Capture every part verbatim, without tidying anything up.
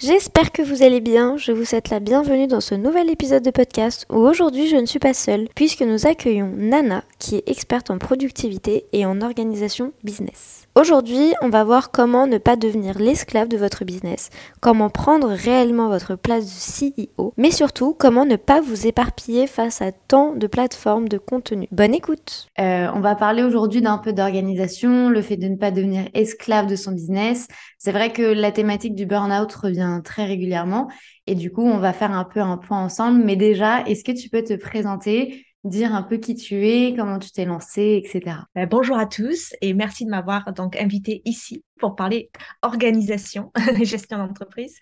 J'espère que vous allez bien, je vous souhaite la bienvenue dans ce nouvel épisode de podcast où aujourd'hui je ne suis pas seule puisque nous accueillons Nana qui est experte en productivité et en organisation business. Aujourd'hui on va voir comment ne pas devenir l'esclave de votre business, comment prendre réellement votre place de C E O, mais surtout comment ne pas vous éparpiller face à tant de plateformes de contenu. Bonne écoute. euh, On va parler aujourd'hui d'un peu d'organisation, le fait de ne pas devenir esclave de son business. C'est vrai que la thématique du burn-out revient très régulièrement et du coup on va faire un peu un point ensemble, mais déjà est-ce que tu peux te présenter, dire un peu qui tu es, comment tu t'es lancée, et cetera. Bonjour à tous et merci de m'avoir donc invitée ici pour parler organisation et gestion d'entreprise.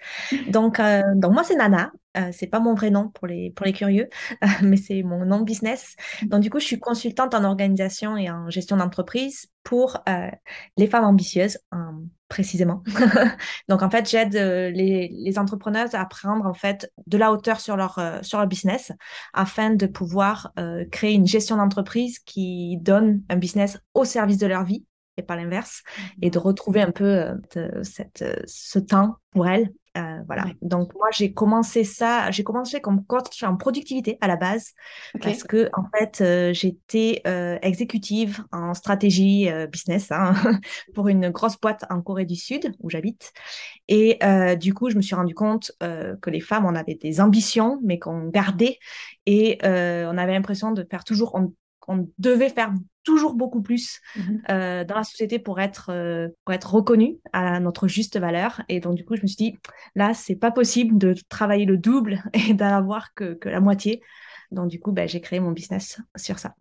Donc, euh, donc moi c'est Nana, euh, c'est pas mon vrai nom pour les, pour les curieux, euh, mais c'est mon nom business. Donc du coup je suis consultante en organisation et en gestion d'entreprise pour euh, les femmes ambitieuses, hein, précisément. Donc en fait j'aide euh, les, les entrepreneuses à prendre en fait de la hauteur sur leur, euh, sur leur business afin de pouvoir euh, créer une gestion d'entreprise qui donne un business au service de leur vie et pas l'inverse, et de retrouver un peu euh, de, cette, euh, ce temps pour elle. Euh, voilà. Ouais. Donc moi j'ai commencé ça, j'ai commencé comme coach en productivité à la base, okay. Parce que en fait euh, j'étais euh, exécutive en stratégie euh, business hein, pour une grosse boîte en Corée du Sud où j'habite, et euh, du coup je me suis rendu compte euh, que les femmes on avait des ambitions mais qu'on gardait, et euh, on avait l'impression de faire toujours, on, on devait faire toujours beaucoup plus mmh. euh, dans la société pour être, euh, pour être reconnue à notre juste valeur. Et donc, du coup, je me suis dit, là, c'est pas possible de travailler le double et d'en avoir que, que la moitié. Donc, du coup, ben, j'ai créé mon business sur ça.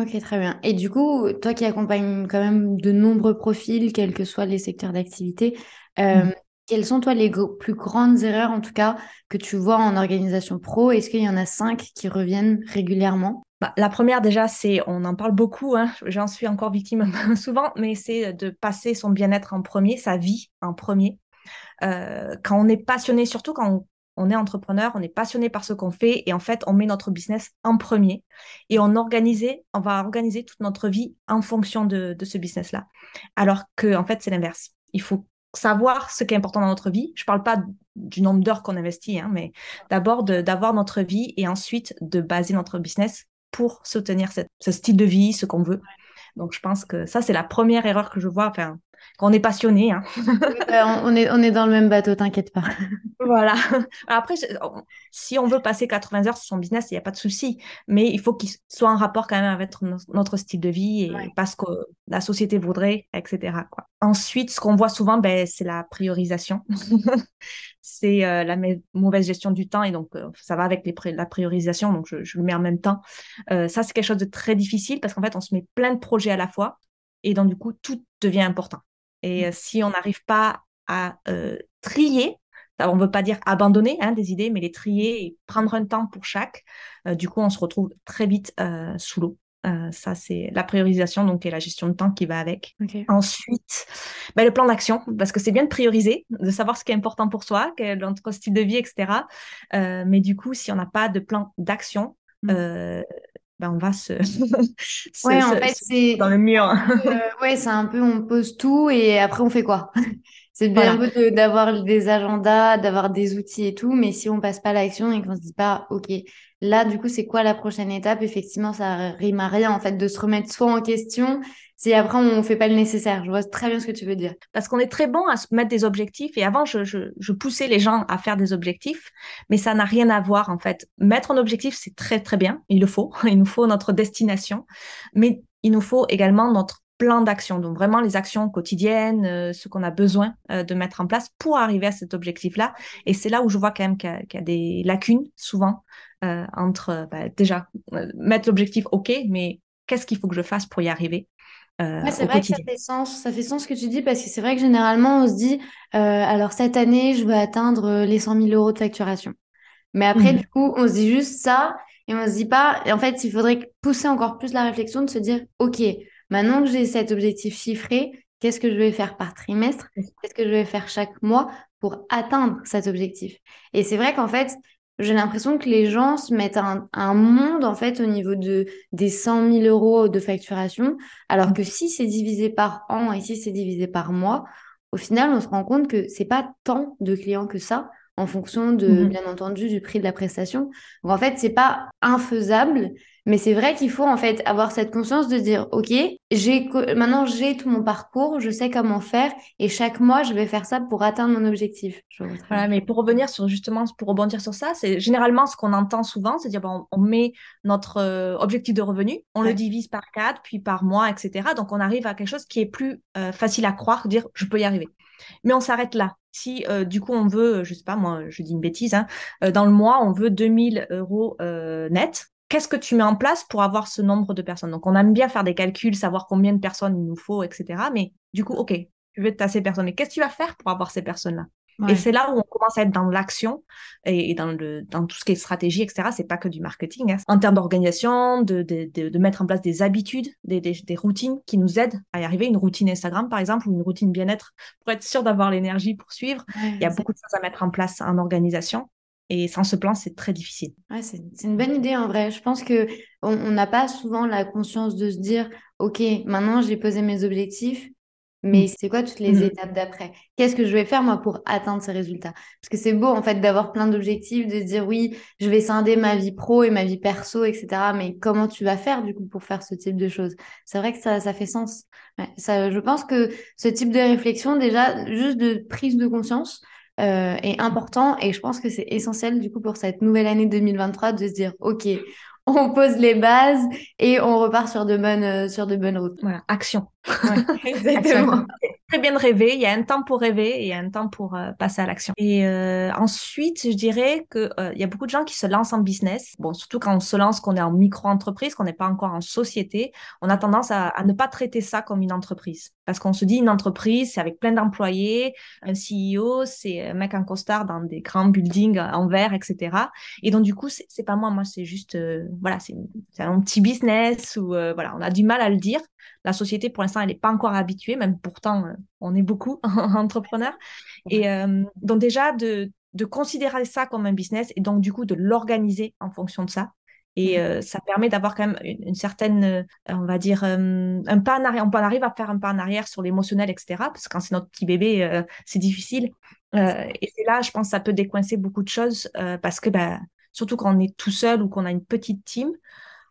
Ok, très bien. Et du coup, toi qui accompagnes quand même de nombreux profils, quels que soient les secteurs d'activité, euh, mmh. quelles sont, toi, les go- plus grandes erreurs, en tout cas, que tu vois en organisation pro? Est-ce qu'il y en a cinq qui reviennent régulièrement? Bah, la première déjà, c'est, on en parle beaucoup, hein, j'en suis encore victime souvent, mais c'est de passer son bien-être en premier, sa vie en premier. Euh, quand on est passionné, surtout quand on, on est entrepreneur, on est passionné par ce qu'on fait et en fait, on met notre business en premier et on, organiser, on va organiser toute notre vie en fonction de, de ce business-là. Alors que en fait, c'est l'inverse. Il faut savoir ce qui est important dans notre vie. Je ne parle pas du nombre d'heures qu'on investit, hein, mais d'abord de, d'avoir notre vie et ensuite de baser notre business pour soutenir cette, ce style de vie, ce qu'on veut. Donc, je pense que ça, c'est la première erreur que je vois, enfin, quand on est passionné. Hein. on, est, on est dans le même bateau, t'inquiète pas. Voilà. Après, je, on, si on veut passer quatre-vingts heures sur son business, il n'y a pas de souci, mais il faut qu'il soit en rapport quand même avec notre, notre style de vie et ouais. pas ce que la société voudrait, et cetera quoi. Ensuite, ce qu'on voit souvent, ben, c'est la priorisation. C'est euh, la m- mauvaise gestion du temps et donc euh, ça va avec les pr- la priorisation, donc je, je le mets en même temps. Euh, ça, c'est quelque chose de très difficile parce qu'en fait, on se met plein de projets à la fois et donc du coup, tout devient important. Et euh, si on n'arrive pas à euh, trier, on ne veut pas dire abandonner hein, des idées, mais les trier et prendre un temps pour chaque, euh, du coup, on se retrouve très vite euh, sous l'eau. Euh, ça, c'est la priorisation donc, et la gestion de temps qui va avec. Okay. Ensuite, ben, le plan d'action, parce que c'est bien de prioriser, de savoir ce qui est important pour soi, quel est notre style de vie, et cetera. Euh, mais du coup, si on n'a pas de plan d'action, mmh. euh, ben, on va se, se, ouais, en se, fait, se c'est... dans le mur. Euh, ouais, c'est un peu, on pose tout et après, on fait quoi? C'est bien voilà. beau de, d'avoir des agendas, d'avoir des outils et tout, mais si on passe pas à l'action et qu'on se dit pas, ok, là, du coup, c'est quoi la prochaine étape? Effectivement, ça rime à rien, en fait, de se remettre soit en question, si après, on fait pas le nécessaire. Je vois très bien ce que tu veux dire. Parce qu'on est très bon à se mettre des objectifs, et avant, je, je, je poussais les gens à faire des objectifs, mais ça n'a rien à voir, en fait. Mettre un objectif, c'est très, très bien. Il le faut. Il nous faut notre destination, mais il nous faut également notre plan d'actions, donc vraiment les actions quotidiennes, euh, ce qu'on a besoin euh, de mettre en place pour arriver à cet objectif-là. Et c'est là où je vois quand même qu'il y a, qu'il y a des lacunes, souvent, euh, entre bah, déjà euh, mettre l'objectif, ok, mais qu'est-ce qu'il faut que je fasse pour y arriver euh, ouais, c'est au vrai quotidien. Que ça fait sens, ça fait sens ce que tu dis, parce que c'est vrai que généralement, on se dit, euh, alors cette année, je veux atteindre les cent mille euros de facturation. Mais après, mmh. du coup, on se dit juste ça, et on se dit pas, et en fait, il faudrait pousser encore plus la réflexion de se dire, ok, Maintenant que j'ai cet objectif chiffré, qu'est-ce que je vais faire par trimestre? Qu'est-ce que je vais faire chaque mois pour atteindre cet objectif? Et c'est vrai qu'en fait, j'ai l'impression que les gens se mettent un, un monde en fait, au niveau de, des cent mille euros de facturation, alors que si c'est divisé par an et si c'est divisé par mois, au final, on se rend compte que ce n'est pas tant de clients que ça, en fonction, de, mmh. bien entendu, du prix de la prestation. Donc, en fait, ce n'est pas infaisable, mais c'est vrai qu'il faut en fait, avoir cette conscience de dire « Ok, j'ai, maintenant, j'ai tout mon parcours, je sais comment faire et chaque mois, je vais faire ça pour atteindre mon objectif. » Voilà, mais pour revenir sur, justement, pour rebondir sur ça, c'est généralement ce qu'on entend souvent, c'est-à-dire bon, on met notre euh, objectif de revenu, on ouais. le divise par quatre, puis par mois, et cetera. Donc, on arrive à quelque chose qui est plus euh, facile à croire, dire « Je peux y arriver ». Mais on s'arrête là. Si euh, du coup on veut, je sais pas moi, je dis une bêtise, hein, euh, dans le mois on veut deux mille euros euh, net, qu'est-ce que tu mets en place pour avoir ce nombre de personnes? Donc on aime bien faire des calculs, savoir combien de personnes il nous faut, et cetera. Mais du coup, ok, tu veux t'as ces personnes, mais qu'est-ce que tu vas faire pour avoir ces personnes-là? Ouais. Et c'est là où on commence à être dans l'action et, et dans, le, dans tout ce qui est stratégie, et cetera. C'est pas que du marketing. Hein. En termes d'organisation, de, de, de, de mettre en place des habitudes, des, des, des routines qui nous aident à y arriver. Une routine Instagram, par exemple, ou une routine bien-être pour être sûr d'avoir l'énergie pour suivre. Ouais, Il y a c'est... beaucoup de choses à mettre en place en organisation. Et sans ce plan, c'est très difficile. Ouais, c'est, c'est une bonne idée en vrai. Je pense qu'on n'a pas souvent la conscience de se dire « Ok, maintenant, j'ai posé mes objectifs. » Mais c'est quoi toutes les mmh. étapes d'après? Qu'est-ce que je vais faire, moi, pour atteindre ces résultats? Parce que c'est beau, en fait, d'avoir plein d'objectifs, de se dire, oui, je vais scinder ma vie pro et ma vie perso, et cetera. Mais comment tu vas faire, du coup, pour faire ce type de choses? C'est vrai que ça, ça fait sens. Ouais, ça, je pense que ce type de réflexion, déjà, juste de prise de conscience, euh, est important. Et je pense que c'est essentiel, du coup, pour cette nouvelle année deux mille vingt-trois, de se dire, OK, on pose les bases et on repart sur de bonnes, euh, sur de bonnes routes. Voilà, action. Ouais, exactement. C'est très bien de rêver. Il y a un temps pour rêver et il y a un temps pour euh, passer à l'action. Et euh, ensuite, je dirais qu'il euh, y a beaucoup de gens qui se lancent en business. Bon, surtout quand on se lance, qu'on est en micro-entreprise, qu'on n'est pas encore en société, on a tendance à, à ne pas traiter ça comme une entreprise. Parce qu'on se dit une entreprise, c'est avec plein d'employés, un C E O, c'est un mec en costard dans des grands buildings en verre, et cetera. Et donc, du coup, c'est, c'est pas moi. Moi, c'est juste, euh, voilà, c'est, c'est un petit business où, euh, voilà, on a du mal à le dire. La société, pour l'instant, elle n'est pas encore habituée, même pourtant, on est beaucoup entrepreneurs. Et euh, donc déjà, de, de considérer ça comme un business et donc du coup, de l'organiser en fonction de ça. Et euh, ça permet d'avoir quand même une, une certaine, euh, on va dire, euh, un pas en arrière. On arrive à faire un pas en arrière sur l'émotionnel, et cetera. Parce que quand c'est notre petit bébé, euh, c'est difficile. Euh, et c'est là, je pense, ça peut décoincer beaucoup de choses euh, parce que bah, surtout quand on est tout seul ou qu'on a une petite team,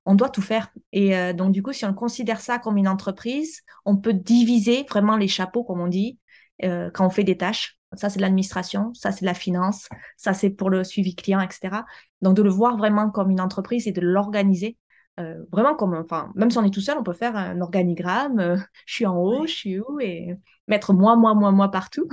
on doit tout faire. Et euh, donc, du coup, si on considère ça comme une entreprise, on peut diviser vraiment les chapeaux, comme on dit, euh, quand on fait des tâches. Ça, c'est de l'administration, ça, c'est de la finance, ça, c'est pour le suivi client, et cetera. Donc, de le voir vraiment comme une entreprise et de l'organiser. Euh, vraiment comme, enfin, même si on est tout seul, on peut faire un organigramme. Euh, je suis en haut, je suis où et mettre moi, moi, moi, moi partout.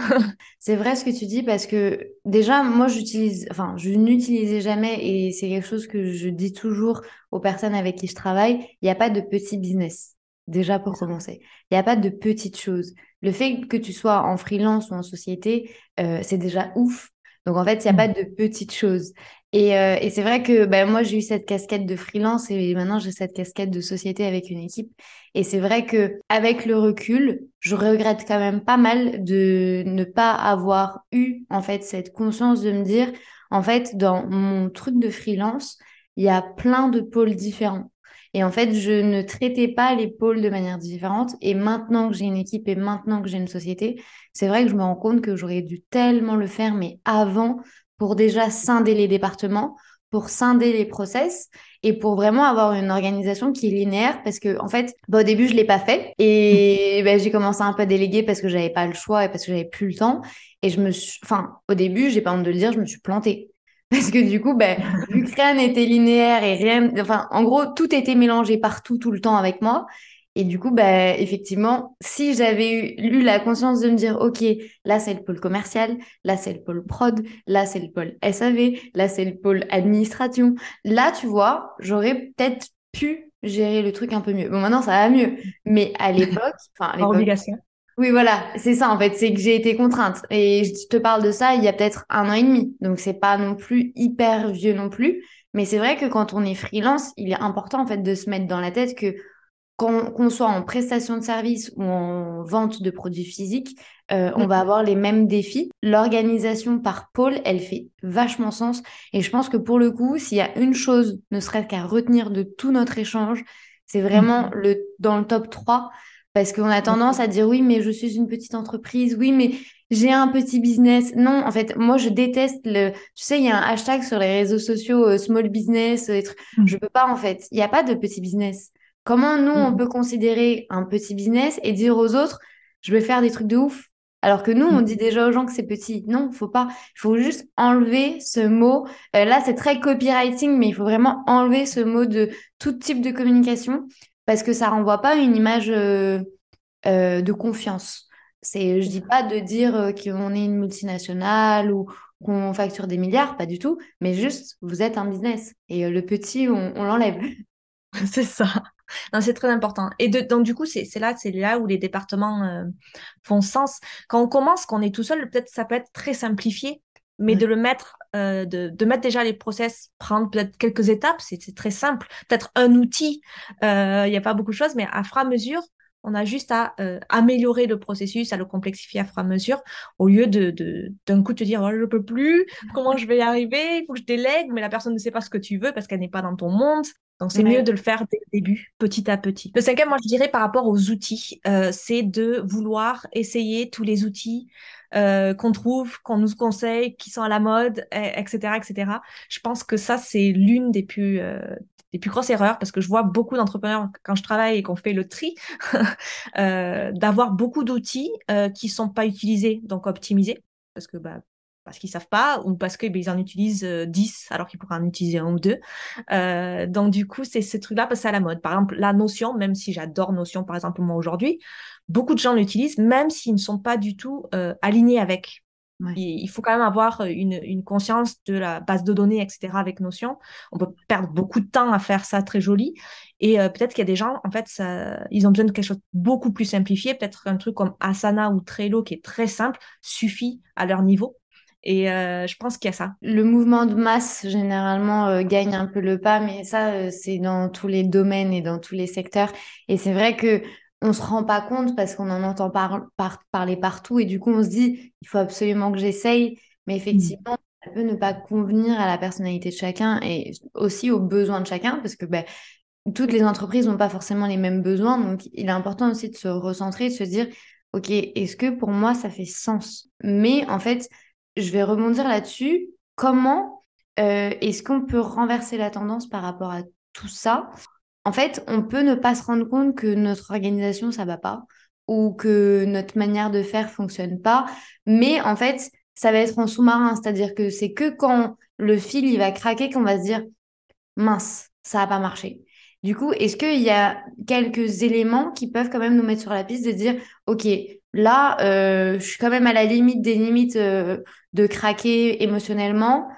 C'est vrai ce que tu dis parce que déjà, moi, j'utilise, enfin, je n'utilisais jamais et c'est quelque chose que je dis toujours aux personnes avec qui je travaille. Il n'y a pas de petit business. Déjà pour commencer, il n'y a pas de petites choses. Le fait que tu sois en freelance ou en société, euh, c'est déjà ouf. Donc, en fait, il n'y a pas de petites choses. Et, euh, et c'est vrai que bah, moi, j'ai eu cette casquette de freelance et maintenant, j'ai cette casquette de société avec une équipe. Et c'est vrai qu'avec le recul, je regrette quand même pas mal de ne pas avoir eu, en fait, cette conscience de me dire, en fait, dans mon truc de freelance, il y a plein de pôles différents. Et en fait, je ne traitais pas les pôles de manière différente. Et maintenant que j'ai une équipe et maintenant que j'ai une société, c'est vrai que je me rends compte que j'aurais dû tellement le faire, mais avant, pour déjà scinder les départements, pour scinder les process et pour vraiment avoir une organisation qui est linéaire parce que, en fait, bah, au début, je l'ai pas fait. Et bah, j'ai commencé à un peu déléguer parce que j'avais pas le choix et parce que j'avais plus le temps. Et je me suis... Enfin, au début, j'ai pas honte de le dire, je me suis plantée. Parce que du coup, ben, vu que rien n'était linéaire et rien... Enfin, en gros, tout était mélangé partout, tout le temps avec moi. Et du coup, ben, effectivement, si j'avais eu, eu la conscience de me dire « Ok, là, c'est le pôle commercial, là, c'est le pôle prod, là, c'est le pôle S A V, là, c'est le pôle administration. » Là, tu vois, j'aurais peut-être pu gérer le truc un peu mieux. Bon, maintenant, ça va mieux. Mais à l'époque... enfin, à l'époque, obligation. Oui, voilà, c'est ça en fait, c'est que j'ai été contrainte. Et je te parle de ça il y a peut-être un an et demi, donc c'est pas non plus hyper vieux non plus. Mais c'est vrai que quand on est freelance, il est important en fait de se mettre dans la tête que qu'on, qu'on soit en prestation de service ou en vente de produits physiques, euh, on va avoir les mêmes défis. L'organisation par pôle, elle fait vachement sens. Et je pense que pour le coup, s'il y a une chose, ne serait-ce qu'à retenir de tout notre échange, c'est vraiment le, dans le top trois. Parce qu'on a tendance à dire « oui, mais je suis une petite entreprise, oui, mais j'ai un petit business ». Non, en fait, moi, je déteste le... Tu sais, il y a un hashtag sur les réseaux sociaux euh, « small business euh, ». Je peux pas, en fait. Il n'y a pas de petit business. Comment nous, on peut considérer un petit business et dire aux autres, je vais faire des trucs de ouf, alors que nous, on dit déjà aux gens que c'est petit. Non, faut pas. Il faut juste enlever ce mot. Euh, là, c'est très copywriting, mais il faut vraiment enlever ce mot de tout type de communication parce que ça renvoie pas une image euh, euh, de confiance. C'est, je dis pas de dire euh, qu'on est une multinationale ou qu'on facture des milliards, pas du tout, mais juste, vous êtes un business. Et euh, le petit, on, on l'enlève. C'est ça. Non, c'est très important. Et de, donc, du coup, c'est, c'est, là, c'est là où les départements euh, font sens. Quand on commence, qu'on est tout seul, peut-être ça peut être très simplifié, mais mmh. de le mettre, euh, de, de mettre déjà les process, prendre peut-être quelques étapes, c'est, c'est très simple. Peut-être un outil, il euh, n'y a pas beaucoup de choses, mais à fur et à mesure, on a juste à euh, améliorer le processus, à le complexifier à fur et à mesure, au lieu de, de d'un coup te dire oh, « je ne peux plus, comment je vais y arriver, il faut que je délègue », mais la personne ne sait pas ce que tu veux parce qu'elle n'est pas dans ton monde. Donc, c'est ouais. mieux de le faire dès le début, petit à petit. Le cinquième, moi, je dirais par rapport aux outils, euh, c'est de vouloir essayer tous les outils euh, qu'on trouve, qu'on nous conseille, qui sont à la mode, et, etc., et cetera. Je pense que ça, c'est l'une des plus, euh, des plus grosses erreurs parce que je vois beaucoup d'entrepreneurs, quand je travaille et qu'on fait le tri, euh, d'avoir beaucoup d'outils euh, qui ne sont pas utilisés, donc optimisés, parce que... bah parce qu'ils ne savent pas ou parce qu'ils ben, en utilisent euh, dix alors qu'ils pourraient en utiliser un ou deux. Euh, donc, du coup, c'est ce truc-là parce que c'est à la mode. Par exemple, la Notion, même si j'adore Notion, par exemple, moi, aujourd'hui, beaucoup de gens l'utilisent, même s'ils ne sont pas du tout euh, alignés avec. Ouais. Il faut quand même avoir une, une conscience de la base de données, et cetera avec Notion. On peut perdre beaucoup de temps à faire ça très joli. Et euh, peut-être qu'il y a des gens, en fait, ça, ils ont besoin de quelque chose de beaucoup plus simplifié. Peut-être un truc comme Asana ou Trello qui est très simple suffit à leur niveau. Et euh, je pense qu'il y a ça. Le mouvement de masse, généralement, euh, gagne un peu le pas, mais ça, euh, c'est dans tous les domaines et dans tous les secteurs. Et c'est vrai qu'on ne se rend pas compte parce qu'on en entend par- par- parler partout. Et du coup, on se dit, il faut absolument que j'essaye. Mais effectivement, mmh. ça peut ne pas convenir à la personnalité de chacun et aussi aux besoins de chacun parce que ben, toutes les entreprises n'ont pas forcément les mêmes besoins. Donc, il est important aussi de se recentrer, de se dire, OK, est-ce que pour moi, ça fait sens ? Mais en fait... Je vais rebondir là-dessus. Comment euh, est-ce qu'on peut renverser la tendance par rapport à tout ça ? En fait, on peut ne pas se rendre compte que notre organisation, ça ne va pas ou que notre manière de faire ne fonctionne pas. Mais en fait, ça va être en sous-marin. C'est-à-dire que c'est que quand le fil il va craquer qu'on va se dire « mince, ça n'a pas marché ». Du coup, est-ce qu'il y a quelques éléments qui peuvent quand même nous mettre sur la piste de dire « ok, là, euh, je suis quand même à la limite des limites euh, de craquer émotionnellement.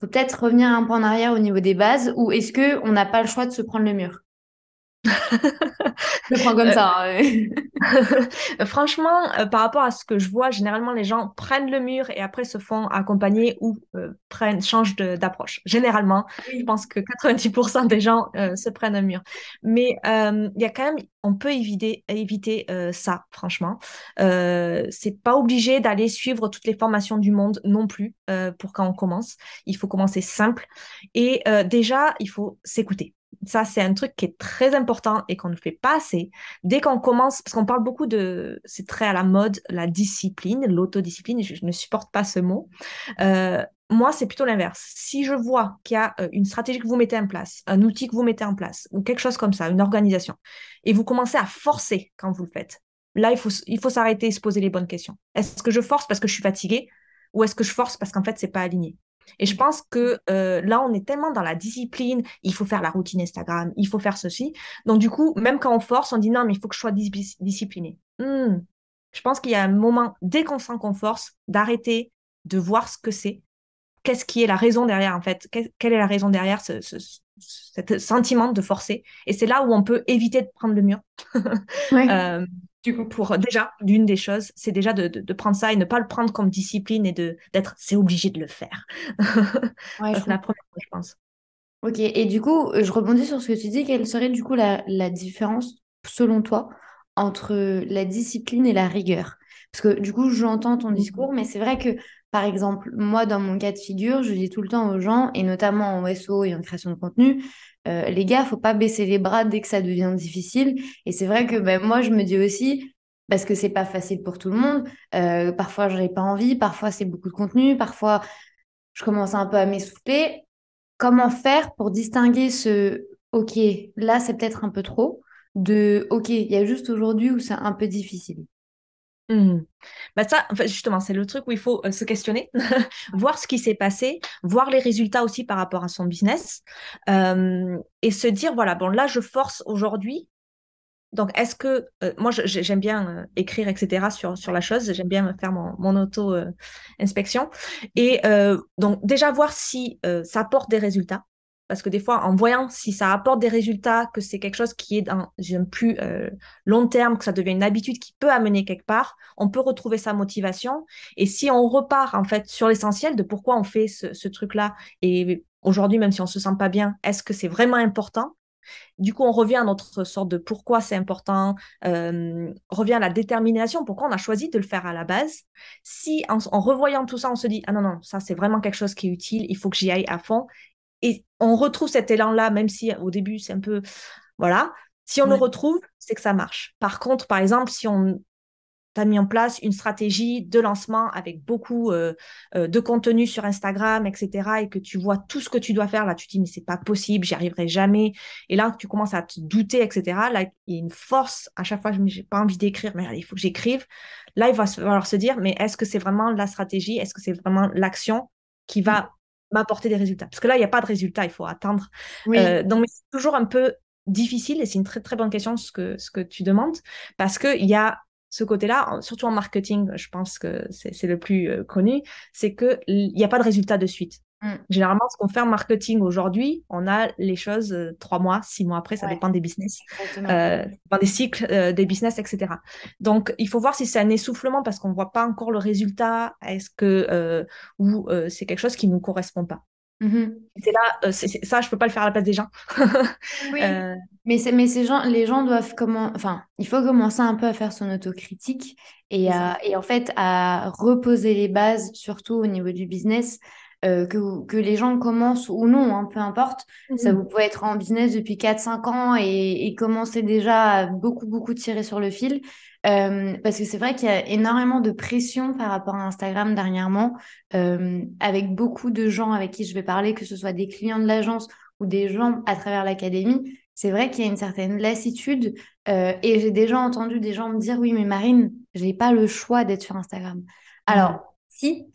Faut peut-être revenir un peu en arrière au niveau des bases ou est-ce qu'on n'a pas le choix de se prendre le mur ?» Je le prends comme ça. Hein. Franchement, euh, par rapport à ce que je vois, généralement, les gens prennent le mur et après se font accompagner ou euh, prennent, changent de, d'approche. Généralement, je pense que quatre-vingt-dix pour cent des gens euh, se prennent un mur. Mais euh, y a quand même, on peut éviter, éviter euh, ça, franchement. Euh, c'est pas obligé d'aller suivre toutes les formations du monde non plus euh, pour quand on commence. Il faut commencer simple. Et euh, déjà, il faut s'écouter. Ça, c'est un truc qui est très important et qu'on ne fait pas assez. Dès qu'on commence, parce qu'on parle beaucoup de, c'est très à la mode, la discipline, l'autodiscipline, je, je ne supporte pas ce mot. Euh, moi, c'est plutôt l'inverse. Si je vois qu'il y a une stratégie que vous mettez en place, un outil que vous mettez en place, ou quelque chose comme ça, une organisation, et vous commencez à forcer quand vous le faites, là, il faut, il faut s'arrêter et se poser les bonnes questions. Est-ce que je force parce que je suis fatiguée ou est-ce que je force parce qu'en fait, c'est pas aligné ? Et je pense que euh, là, on est tellement dans la discipline, il faut faire la routine Instagram, il faut faire ceci. Donc du coup, même quand on force, on dit non, mais il faut que je sois dis- disciplinée. Mmh. Je pense qu'il y a un moment, dès qu'on sent qu'on force, d'arrêter, de voir ce que c'est, qu'est-ce qui est la raison derrière en fait, que- quelle est la raison derrière ce, ce, ce, cet sentiment de forcer. Et c'est là où on peut éviter de prendre le mur. Ouais. euh, Du coup, pour déjà, l'une des choses, c'est déjà de, de, de prendre ça et ne pas le prendre comme discipline et de, d'être, c'est obligé de le faire. Ouais, c'est la première chose, je pense. Ok, et du coup, je rebondis sur ce que tu dis. Quelle serait du coup la, la différence selon toi, entre la discipline et la rigueur? Parce que du coup, j'entends ton discours, mais c'est vrai que, par exemple, moi, dans mon cas de figure, je dis tout le temps aux gens, et notamment en S E O et en création de contenu, euh, les gars, faut pas baisser les bras dès que ça devient difficile. Et c'est vrai que ben, moi, je me dis aussi, parce que c'est pas facile pour tout le monde, euh, parfois, j'en ai pas envie, parfois, c'est beaucoup de contenu, parfois, je commence un peu à m'essouffler. Comment faire pour distinguer ce « ok, là, c'est peut-être un peu trop » de « ok, il y a juste aujourd'hui où c'est un peu difficile ». Mmh. Bah ça, en fait, justement, c'est le truc où il faut euh, se questionner, voir ce qui s'est passé, voir les résultats aussi par rapport à son business, euh, et se dire, voilà, bon, là, je force aujourd'hui. Donc, est-ce que... Euh, moi, je, j'aime bien euh, écrire, et cetera sur, sur la chose. J'aime bien faire mon, mon auto-inspection. Euh, et euh, donc, déjà, voir si euh, ça apporte des résultats. Parce que des fois, en voyant si ça apporte des résultats, que c'est quelque chose qui est dans un plus euh, long terme, que ça devient une habitude qui peut amener quelque part, on peut retrouver sa motivation. Et si on repart, en fait, sur l'essentiel de pourquoi on fait ce, ce truc-là, et aujourd'hui, même si on ne se sent pas bien, est-ce que c'est vraiment important ? Du coup, on revient à notre sorte de pourquoi c'est important, euh, revient à la détermination, pourquoi on a choisi de le faire à la base. Si en, en revoyant tout ça, on se dit « Ah non, non, ça c'est vraiment quelque chose qui est utile, il faut que j'y aille à fond », et on retrouve cet élan-là, même si au début c'est un peu… Voilà, si on ouais. le retrouve, c'est que ça marche. Par contre, par exemple, si on… T'as mis en place une stratégie de lancement avec beaucoup euh, euh, de contenu sur Instagram, et cetera. Et que tu vois tout ce que tu dois faire. Là, tu te dis, mais c'est pas possible, j'y arriverai jamais. Et là, tu commences à te douter, et cetera. Là, il y a une force. À chaque fois, je n'ai pas envie d'écrire, mais il faut que j'écrive. Là, il va falloir se dire, mais est-ce que c'est vraiment la stratégie? Est-ce que c'est vraiment l'action qui va m'apporter des résultats? Parce que là, il n'y a pas de résultat, il faut attendre. Oui. Euh, donc, mais c'est toujours un peu difficile. Et c'est une très, très bonne question ce que, ce que tu demandes. Parce qu'il y a ce côté-là, surtout en marketing, je pense que c'est, c'est le plus euh, connu, c'est qu'il n'y a pas de résultat de suite. Mm. Généralement, ce qu'on fait en marketing aujourd'hui, on a les choses euh, trois mois, six mois après, ça ouais. dépend des business, euh, dépend des cycles, euh, des business, et cetera. Donc, il faut voir si c'est un essoufflement parce qu'on ne voit pas encore le résultat, est-ce que euh, ou euh, c'est quelque chose qui ne nous correspond pas. Mm-hmm. C'est là, euh, c'est, c'est, ça, je ne peux pas le faire à la place des gens. oui. euh... Mais, c'est, mais ces gens, les gens doivent comment, enfin, il faut commencer un peu à faire son autocritique et, à, et en fait à reposer les bases, surtout au niveau du business, euh, que, que les gens commencent ou non, hein, peu importe. Mm-hmm. Ça, vous pouvez être en business depuis quatre à cinq ans et, et commencer déjà à beaucoup, beaucoup tirer sur le fil. Euh, parce que c'est vrai qu'il y a énormément de pression par rapport à Instagram dernièrement, euh, avec beaucoup de gens avec qui je vais parler, que ce soit des clients de l'agence ou des gens à travers l'académie. C'est vrai qu'il y a une certaine lassitude euh, et j'ai déjà entendu des gens me dire « Oui, mais Marine, je n'ai pas le choix d'être sur Instagram. » Alors, mmh. si,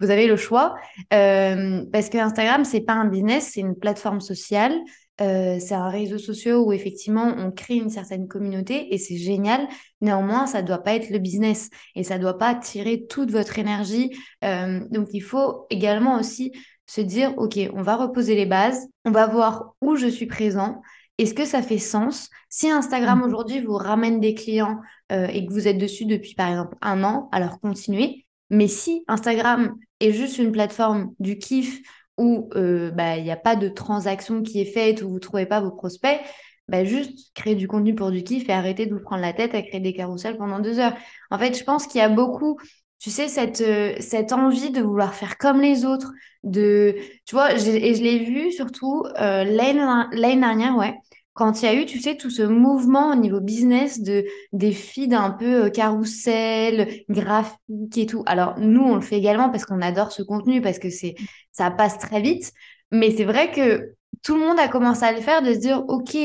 vous avez le choix, euh, parce que Instagram, ce n'est pas un business, c'est une plateforme sociale. Euh, c'est un réseau social où effectivement on crée une certaine communauté et c'est génial. Néanmoins, ça doit pas être le business et ça doit pas tirer toute votre énergie. Euh, donc il faut également aussi se dire ok, on va reposer les bases, on va voir où je suis présent. Est-ce que ça fait sens? Si Instagram aujourd'hui vous ramène des clients euh, et que vous êtes dessus depuis par exemple un an, alors continuez. Mais si Instagram est juste une plateforme du kiff où il euh, n'y bah, a pas de transaction qui est faite, où vous ne trouvez pas vos prospects, bah, juste créer du contenu pour du kiff et arrêter de vous prendre la tête à créer des carousels pendant deux heures. En fait, je pense qu'il y a beaucoup, tu sais, cette, euh, cette envie de vouloir faire comme les autres. De, tu vois, j'ai, et je l'ai vu surtout euh, l'année, l'année dernière, ouais, quand il y a eu, tu sais, tout ce mouvement au niveau business de, des feeds un peu euh, carousel, graphique et tout. Alors, nous, on le fait également parce qu'on adore ce contenu, parce que c'est, ça passe très vite. Mais c'est vrai que tout le monde a commencé à le faire, de se dire « Ok,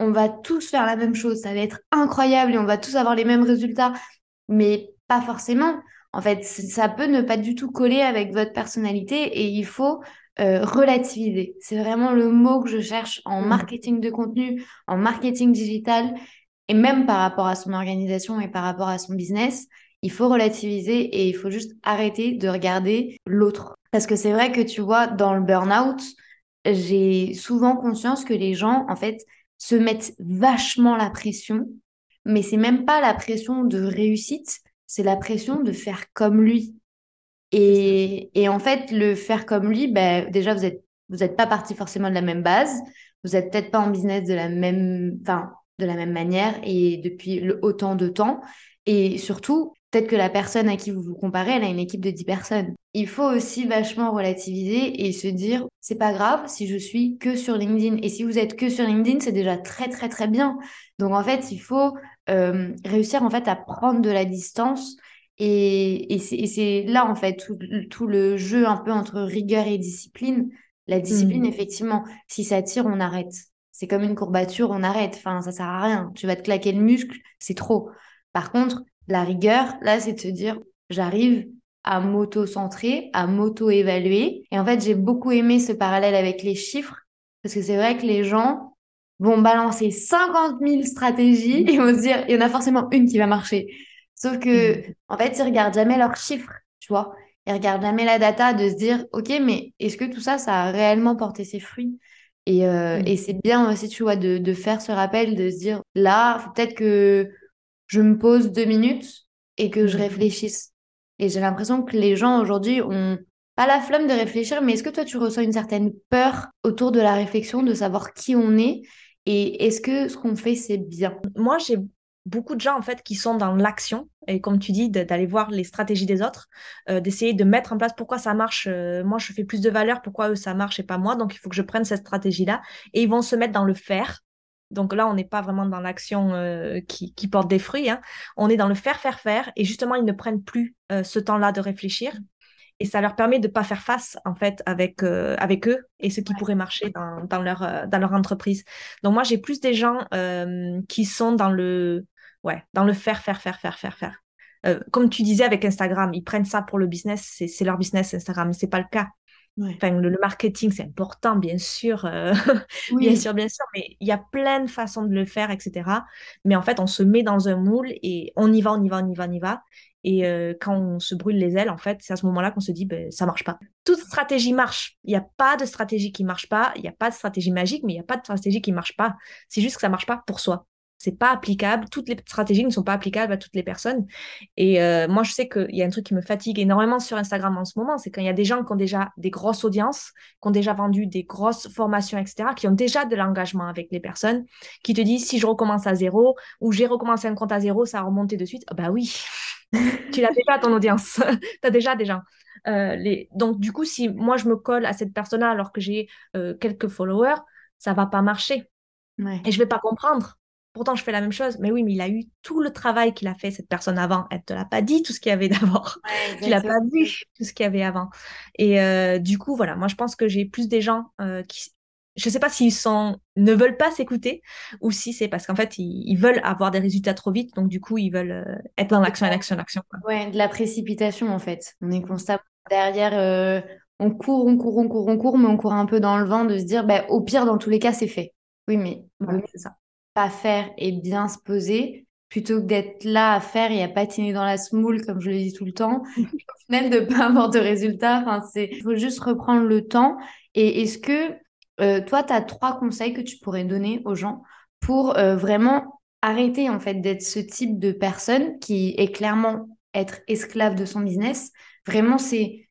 on va tous faire la même chose, ça va être incroyable et on va tous avoir les mêmes résultats. » Mais pas forcément. En fait, ça peut ne pas du tout coller avec votre personnalité et il faut… Euh, relativiser. C'est vraiment le mot que je cherche en marketing de contenu, en marketing digital et même par rapport à son organisation et par rapport à son business. Il faut relativiser et il faut juste arrêter de regarder l'autre. Parce que c'est vrai que tu vois, dans le burn-out, j'ai souvent conscience que les gens, en fait, se mettent vachement la pression, mais c'est même pas la pression de réussite, c'est la pression de faire comme lui. Et, et en fait, le faire comme lui, bah, déjà, vous êtes vous êtes pas parti forcément de la même base. Vous êtes peut-être pas en business de la même, enfin, de la même manière et depuis le, autant de temps. Et surtout, peut-être que la personne à qui vous vous comparez, elle a une équipe de dix personnes. Il faut aussi vachement relativiser et se dire, c'est pas grave si je suis que sur LinkedIn. Et si vous êtes que sur LinkedIn, c'est déjà très, très, très bien. Donc, en fait, il faut euh, réussir en fait, à prendre de la distance. Et, et, c'est, et c'est là, en fait, tout, tout le jeu un peu entre rigueur et discipline. La discipline, mmh. effectivement, si ça tire, on arrête. C'est comme une courbature, on arrête. Enfin, ça sert à rien. Tu vas te claquer le muscle, c'est trop. Par contre, la rigueur, là, c'est de se dire, j'arrive à m'auto-centrer, à m'auto-évaluer. Et en fait, j'ai beaucoup aimé ce parallèle avec les chiffres, parce que c'est vrai que les gens vont balancer cinquante mille stratégies et vont se dire, il y en a forcément une qui va marcher. Sauf que, mmh. en fait, ils regardent jamais leurs chiffres, tu vois. Ils regardent jamais la data, de se dire, OK, mais est-ce que tout ça, ça a réellement porté ses fruits ? Et, euh, mmh. et c'est bien aussi, tu vois, de, de faire ce rappel, de se dire, là, faut peut-être que je me pose deux minutes et que je réfléchisse. Et j'ai l'impression que les gens aujourd'hui ont pas la flemme de réfléchir, mais est-ce que toi, tu ressens une certaine peur autour de la réflexion, de savoir qui on est et est-ce que ce qu'on fait, c'est bien ? Moi, j'ai beaucoup de gens, en fait, qui sont dans l'action et comme tu dis, d'aller voir les stratégies des autres, euh, d'essayer de mettre en place pourquoi ça marche. Euh, moi, je fais plus de valeur, pourquoi eux, ça marche et pas moi. Donc, il faut que je prenne cette stratégie-là et ils vont se mettre dans le faire. Donc là, on n'est pas vraiment dans l'action euh, qui, qui porte des fruits. Hein. On est dans le faire, faire, faire. Et justement, ils ne prennent plus euh, ce temps-là de réfléchir. Et ça leur permet de ne pas faire face, en fait, avec, euh, avec eux et ce qui ouais. pourrait marcher dans, dans, leur, euh, dans leur entreprise. Donc moi, j'ai plus des gens euh, qui sont dans le, ouais, dans le faire, faire, faire, faire, faire, faire. Euh, comme tu disais avec Instagram, ils prennent ça pour le business. C'est, c'est leur business, Instagram. Mais ce n'est pas le cas. Ouais. Enfin, le, le marketing, c'est important, bien sûr, euh, oui. bien sûr, bien sûr, mais il y a plein de façons de le faire, et cetera. Mais en fait, on se met dans un moule et on y va, on y va, on y va, on y va. Et euh, quand on se brûle les ailes, en fait, c'est à ce moment-là qu'on se dit, ben, ça marche pas. Toute stratégie marche. Il n'y a pas de stratégie qui marche pas. Il n'y a pas de stratégie magique, mais il n'y a pas de stratégie qui marche pas. C'est juste que ça marche pas pour soi. C'est pas applicable. Toutes les stratégies ne sont pas applicables à toutes les personnes. Et euh, moi, je sais qu'il y a un truc qui me fatigue énormément sur Instagram en ce moment, c'est quand il y a des gens qui ont déjà des grosses audiences, qui ont déjà vendu des grosses formations, et cetera, qui ont déjà de l'engagement avec les personnes, qui te disent, si je recommence à zéro ou j'ai recommencé un compte à zéro, ça a remonté de suite. Oh, bah oui, tu l'as déjà ton audience. Tu as déjà des gens. Euh, les... Donc, du coup, si moi, je me colle à cette personne-là alors que j'ai euh, quelques followers, ça va pas marcher. Ouais. Et je vais pas comprendre. Pourtant, je fais la même chose. Mais oui, mais il a eu tout le travail qu'il a fait, cette personne avant. Elle ne te l'a pas dit, tout ce qu'il y avait d'abord. Ouais, tu ne l'as pas vu, tout ce qu'il y avait avant. Et euh, du coup, voilà. Moi, je pense que j'ai plus des gens euh, qui... Je ne sais pas s'ils sont... ne veulent pas s'écouter ou si c'est parce qu'en fait, ils, ils veulent avoir des résultats trop vite. Donc, du coup, ils veulent euh, être dans l'action, l'action, l'action. Oui, de la précipitation, en fait. On est constamment derrière... Euh, on court, on court, on court, on court, mais on court un peu dans le vent de se dire, bah, au pire, dans tous les cas, c'est fait. Oui, mais... Ouais, oui, c'est ça. Pas faire et bien se poser plutôt que d'être là à faire et à patiner dans la semoule comme je le dis tout le temps et au final de pas avoir de résultats. Enfin, c'est il faut juste reprendre le temps. Et est-ce que euh, toi tu as trois conseils que tu pourrais donner aux gens pour euh, vraiment arrêter en fait d'être ce type de personne qui est clairement être esclave de son business? Vraiment, c'est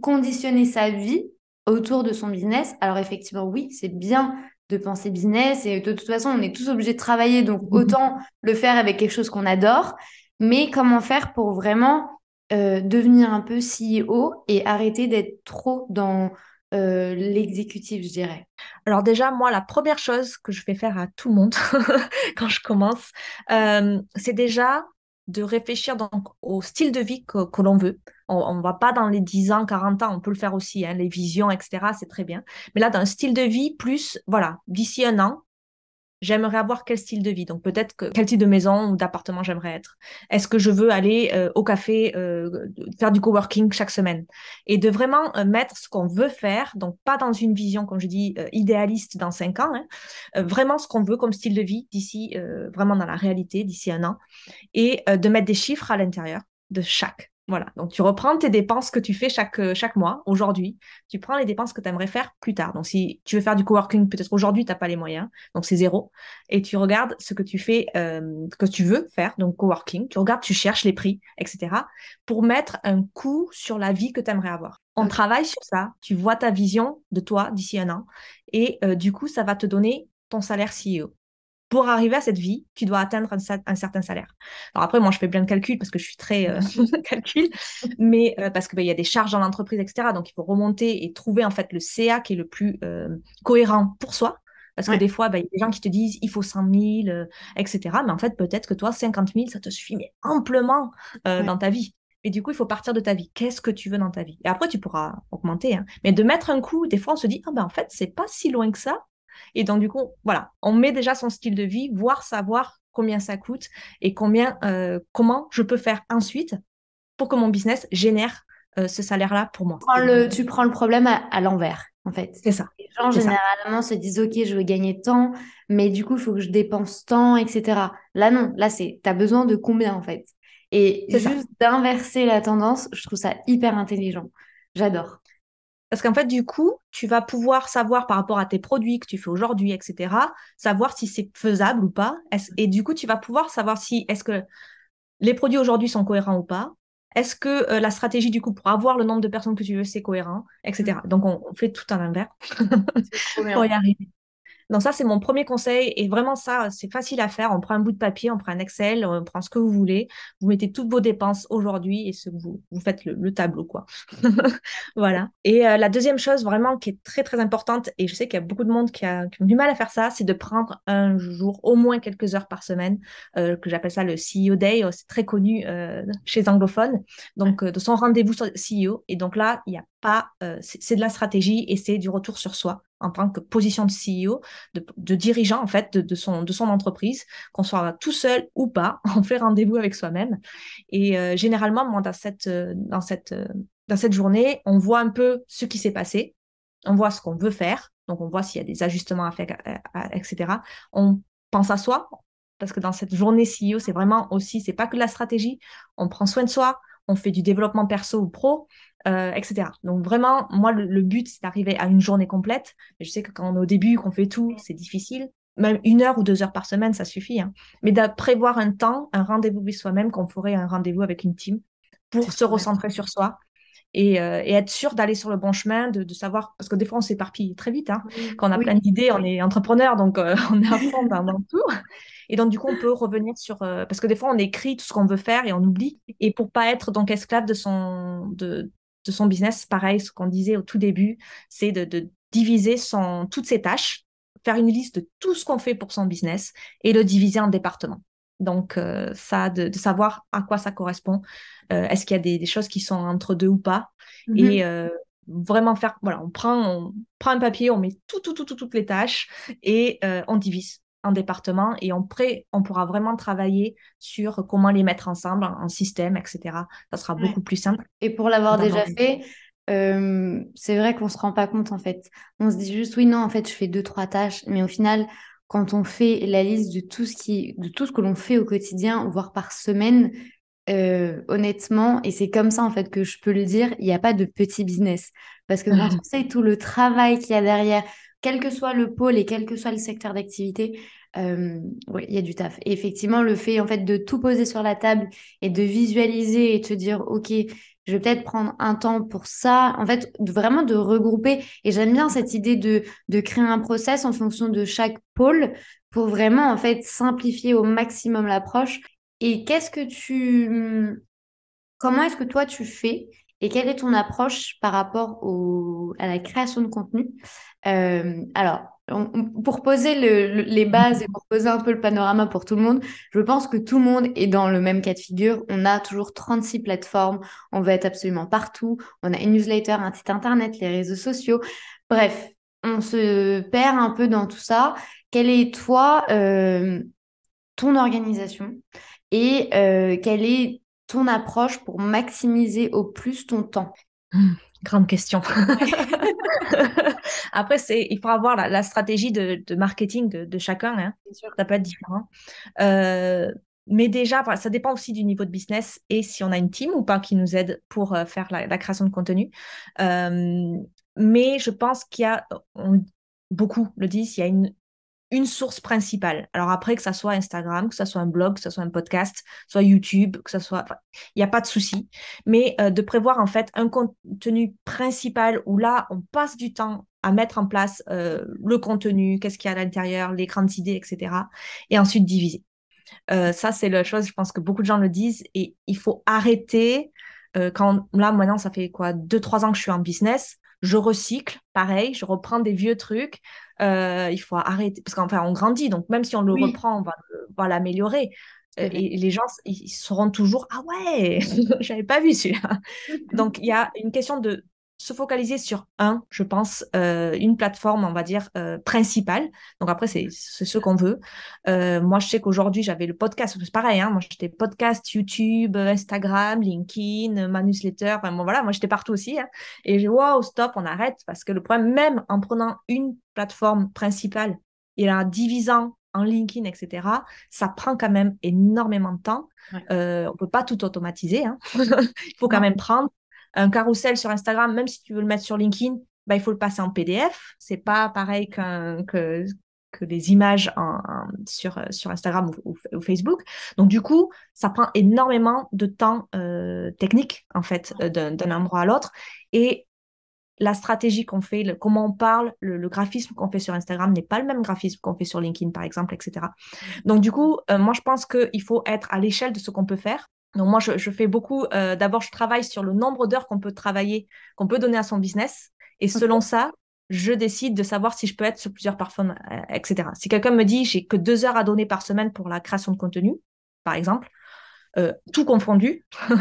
conditionner sa vie autour de son business. Alors effectivement, oui, c'est bien de penser business et de toute façon on est tous obligés de travailler, donc autant le faire avec quelque chose qu'on adore. Mais comment faire pour vraiment euh, devenir un peu C E O et arrêter d'être trop dans euh, l'exécutif, je dirais? Alors déjà, moi, la première chose que je vais faire à tout le monde quand je commence, euh, c'est déjà de réfléchir donc au style de vie que, que l'on veut. On ne va pas dans les dix ans, quarante ans, on peut le faire aussi, hein, les visions, et cetera, c'est très bien. Mais là, dans un style de vie plus, voilà, d'ici un an, j'aimerais avoir quel style de vie? Donc peut-être que, quel type de maison ou d'appartement j'aimerais être? Est-ce que je veux aller euh, au café, euh, faire du coworking chaque semaine? Et de vraiment euh, mettre ce qu'on veut faire, donc pas dans une vision, comme je dis, euh, idéaliste dans cinq ans, hein, euh, vraiment ce qu'on veut comme style de vie d'ici, euh, vraiment dans la réalité, d'ici un an, et euh, de mettre des chiffres à l'intérieur de chaque. Voilà, donc tu reprends tes dépenses que tu fais chaque, chaque mois, aujourd'hui. Tu prends les dépenses que tu aimerais faire plus tard. Donc, si tu veux faire du coworking, peut-être aujourd'hui, tu n'as pas les moyens. Donc, c'est zéro. Et tu regardes ce que tu fais, euh, que tu veux faire, donc coworking. Tu regardes, tu cherches les prix, et cetera pour mettre un coût sur la vie que tu aimerais avoir. On okay. travaille sur ça. Tu vois ta vision de toi d'ici un an. Et euh, du coup, ça va te donner ton salaire C E O. pour arriver à cette vie, tu dois atteindre un, un certain salaire. Alors après, moi, je fais plein de calculs parce que je suis très euh, calcul, mais euh, parce qu'il ben, y a des charges dans l'entreprise, et cetera. Donc, il faut remonter et trouver en fait le C A qui est le plus euh, cohérent pour soi. Parce ouais. que des fois, il ben, y a des gens qui te disent il faut cent mille, euh, et cetera. Mais en fait, peut-être que toi, cinquante mille, ça te suffit mais amplement euh, ouais. dans ta vie. Et du coup, il faut partir de ta vie. Qu'est-ce que tu veux dans ta vie? Et après, tu pourras augmenter. Hein. Mais de mettre un coup, des fois, on se dit ah ben en fait, c'est pas si loin que ça. Et donc, du coup, voilà, on met déjà son style de vie, voire savoir combien ça coûte et combien, euh, comment je peux faire ensuite pour que mon business génère euh, ce salaire-là pour moi. Tu prends le, tu prends le problème à, à l'envers, en fait. C'est ça. Les gens, c'est généralement, ça. se disent « Ok, je veux gagner tant, mais du coup, il faut que je dépense tant, et cetera » Là, non. Là, c'est « T'as besoin de combien, en fait ?» Et c'est juste ça. D'inverser la tendance, je trouve ça hyper intelligent. J'adore. Parce qu'en fait, du coup, tu vas pouvoir savoir par rapport à tes produits que tu fais aujourd'hui, et cetera, savoir si c'est faisable ou pas. Et du coup, tu vas pouvoir savoir si est-ce que les produits aujourd'hui sont cohérents ou pas. Est-ce que euh, la stratégie, du coup, pour avoir le nombre de personnes que tu veux, c'est cohérent, et cetera. Mmh. Donc, on, on fait tout à l'envers pour y arriver. Donc ça, c'est mon premier conseil. Et vraiment, ça, c'est facile à faire. On prend un bout de papier, on prend un Excel, on prend ce que vous voulez. Vous mettez toutes vos dépenses aujourd'hui et ce, vous, vous faites le, le tableau, quoi. Voilà. Et euh, la deuxième chose vraiment qui est très, très importante, et je sais qu'il y a beaucoup de monde qui a, qui a du mal à faire ça, c'est de prendre un jour, au moins quelques heures par semaine, euh, que j'appelle ça le C E O Day. C'est très connu euh, chez les anglophones. Donc, euh, de son rendez-vous C E O. Et donc là, il y a pas, euh, c'est, c'est de la stratégie et c'est du retour sur soi en tant que position de C E O, de, de dirigeant en fait de, de, son, de son entreprise, qu'on soit tout seul ou pas, on fait rendez-vous avec soi-même. Et euh, généralement, moi, dans cette, dans, cette, dans cette journée, on voit un peu ce qui s'est passé, on voit ce qu'on veut faire, donc on voit s'il y a des ajustements à faire, et cetera. On pense à soi, parce que dans cette journée C E O, c'est vraiment aussi, c'est pas que de la stratégie, on prend soin de soi, on fait du développement perso ou pro, Euh, et cetera. Donc vraiment, moi, le, le but, c'est d'arriver à une journée complète. Je sais que quand on est au début, qu'on fait tout, c'est difficile. Même une heure ou deux heures par semaine, ça suffit. Hein. Mais de prévoir un temps, un rendez-vous avec soi-même, qu'on ferait un rendez-vous avec une team pour c'est se vrai. recentrer sur soi et, euh, et être sûr d'aller sur le bon chemin, de, de savoir, parce que des fois, on s'éparpille très vite. Hein. Oui. Quand on a oui. plein d'idées, on est entrepreneur, donc euh, on est à fond dans le tour. Et donc, du coup, on peut revenir sur... Euh... Parce que des fois, on écrit tout ce qu'on veut faire et on oublie. Et pour pas être donc esclave de son... De... de son business, pareil, ce qu'on disait au tout début, c'est de, de diviser son, toutes ses tâches, faire une liste de tout ce qu'on fait pour son business et le diviser en départements. Donc, euh, ça, de, de savoir à quoi ça correspond, euh, est-ce qu'il y a des, des choses qui sont entre deux ou pas, mm-hmm. et euh, vraiment faire, voilà, on prend, on prend un papier, on met tout, tout, tout, tout toutes les tâches et euh, on divise en départements et on, pré, on pourra vraiment travailler sur comment les mettre ensemble en système, et cetera. Ça sera ouais. beaucoup plus simple. Et pour l'avoir déjà fait, euh, c'est vrai qu'on ne se rend pas compte en fait. On se dit juste oui, non, en fait, je fais deux, trois tâches. Mais au final, quand on fait la liste de tout ce, qui, de tout ce que l'on fait au quotidien, voire par semaine, euh, honnêtement, et c'est comme ça en fait que je peux le dire, il n'y a pas de petit business. Parce que quand on sait tout le travail qu'il y a derrière, quel que soit le pôle et quel que soit le secteur d'activité, euh, ouais, il y a du taf. Et effectivement, le fait, en fait de tout poser sur la table et de visualiser et de te dire « Ok, je vais peut-être prendre un temps pour ça », en fait, vraiment de regrouper. Et j'aime bien cette idée de, de créer un process en fonction de chaque pôle pour vraiment en fait, simplifier au maximum l'approche. Et qu'est-ce que tu... Comment est-ce que toi, tu fais ? Et quelle est ton approche par rapport au, à la création de contenu ? Euh, alors, on, on, pour poser le, le, les bases et pour poser un peu le panorama pour tout le monde, je pense que tout le monde est dans le même cas de figure. On a toujours trente-six plateformes, on va être absolument partout. On a une newsletter, un site internet, les réseaux sociaux. Bref, on se perd un peu dans tout ça. Quelle est, toi, euh, ton organisation et euh, quelle est ton approche pour maximiser au plus ton temps ? Mmh, grande question. Après, c'est, il faudra voir la, la stratégie de, de marketing de, de chacun. Hein. Ça peut être différent. Euh, mais déjà, ça dépend aussi du niveau de business et si on a une team ou pas qui nous aide pour euh, faire la, la création de contenu. Euh, mais je pense qu'il y a, on, beaucoup le disent, il y a une une source principale. Alors après, que ça soit Instagram, que ça soit un blog, que ça soit un podcast, soit YouTube, que ça soit... Enfin, il n'y a pas de souci. Mais euh, de prévoir en fait un contenu principal où là, on passe du temps à mettre en place euh, le contenu, qu'est-ce qu'il y a à l'intérieur, les grandes idées, et cetera. Et ensuite diviser. Euh, ça, c'est la chose, je pense que beaucoup de gens le disent, et il faut arrêter. Euh, quand, là, maintenant, ça fait quoi, deux trois ans que je suis en business, je recycle, pareil, je reprends des vieux trucs. Euh, il faut arrêter, parce qu'enfin, on grandit, donc même si on le oui. reprend, on va, va l'améliorer. Euh, et, et les gens, ils seront toujours « Ah ouais, j'avais pas vu celui-là ». Donc, il y a une question de se focaliser sur un, je pense, euh, une plateforme, on va dire, euh, principale. Donc après, c'est, c'est ce qu'on veut. Euh, moi, je sais qu'aujourd'hui, j'avais le podcast. C'est pareil, hein, moi, j'étais podcast, YouTube, Instagram, LinkedIn, ma newsletter. Enfin, bon, voilà, moi, j'étais partout aussi. Hein, et j'ai « Wow, stop, on arrête ». Parce que le problème, même en prenant une plateforme principale et en divisant en LinkedIn, et cetera, ça prend quand même énormément de temps. Ouais. Euh, on ne peut pas tout automatiser. Hein. Il faut quand ouais. même prendre un carrousel sur Instagram, même si tu veux le mettre sur LinkedIn, bah, il faut le passer en P D F. C'est pas pareil qu'un, que, que les images en, en, sur, sur Instagram ou, ou, ou Facebook. Donc, du coup, ça prend énormément de temps euh, technique, en fait, euh, d'un, d'un endroit à l'autre. Et la stratégie qu'on fait, le, comment on parle, le, le graphisme qu'on fait sur Instagram n'est pas le même graphisme qu'on fait sur LinkedIn, par exemple, et cetera. Donc, du coup, euh, moi, je pense qu'il faut être à l'échelle de ce qu'on peut faire. Donc, moi, je, je fais beaucoup. Euh, d'abord, je travaille sur le nombre d'heures qu'on peut travailler, qu'on peut donner à son business. Et selon okay. ça, je décide de savoir si je peux être sur plusieurs plateformes, euh, et cetera. Si quelqu'un me dit « j'ai que deux heures à donner par semaine pour la création de contenu », par exemple, euh, tout confondu, oui,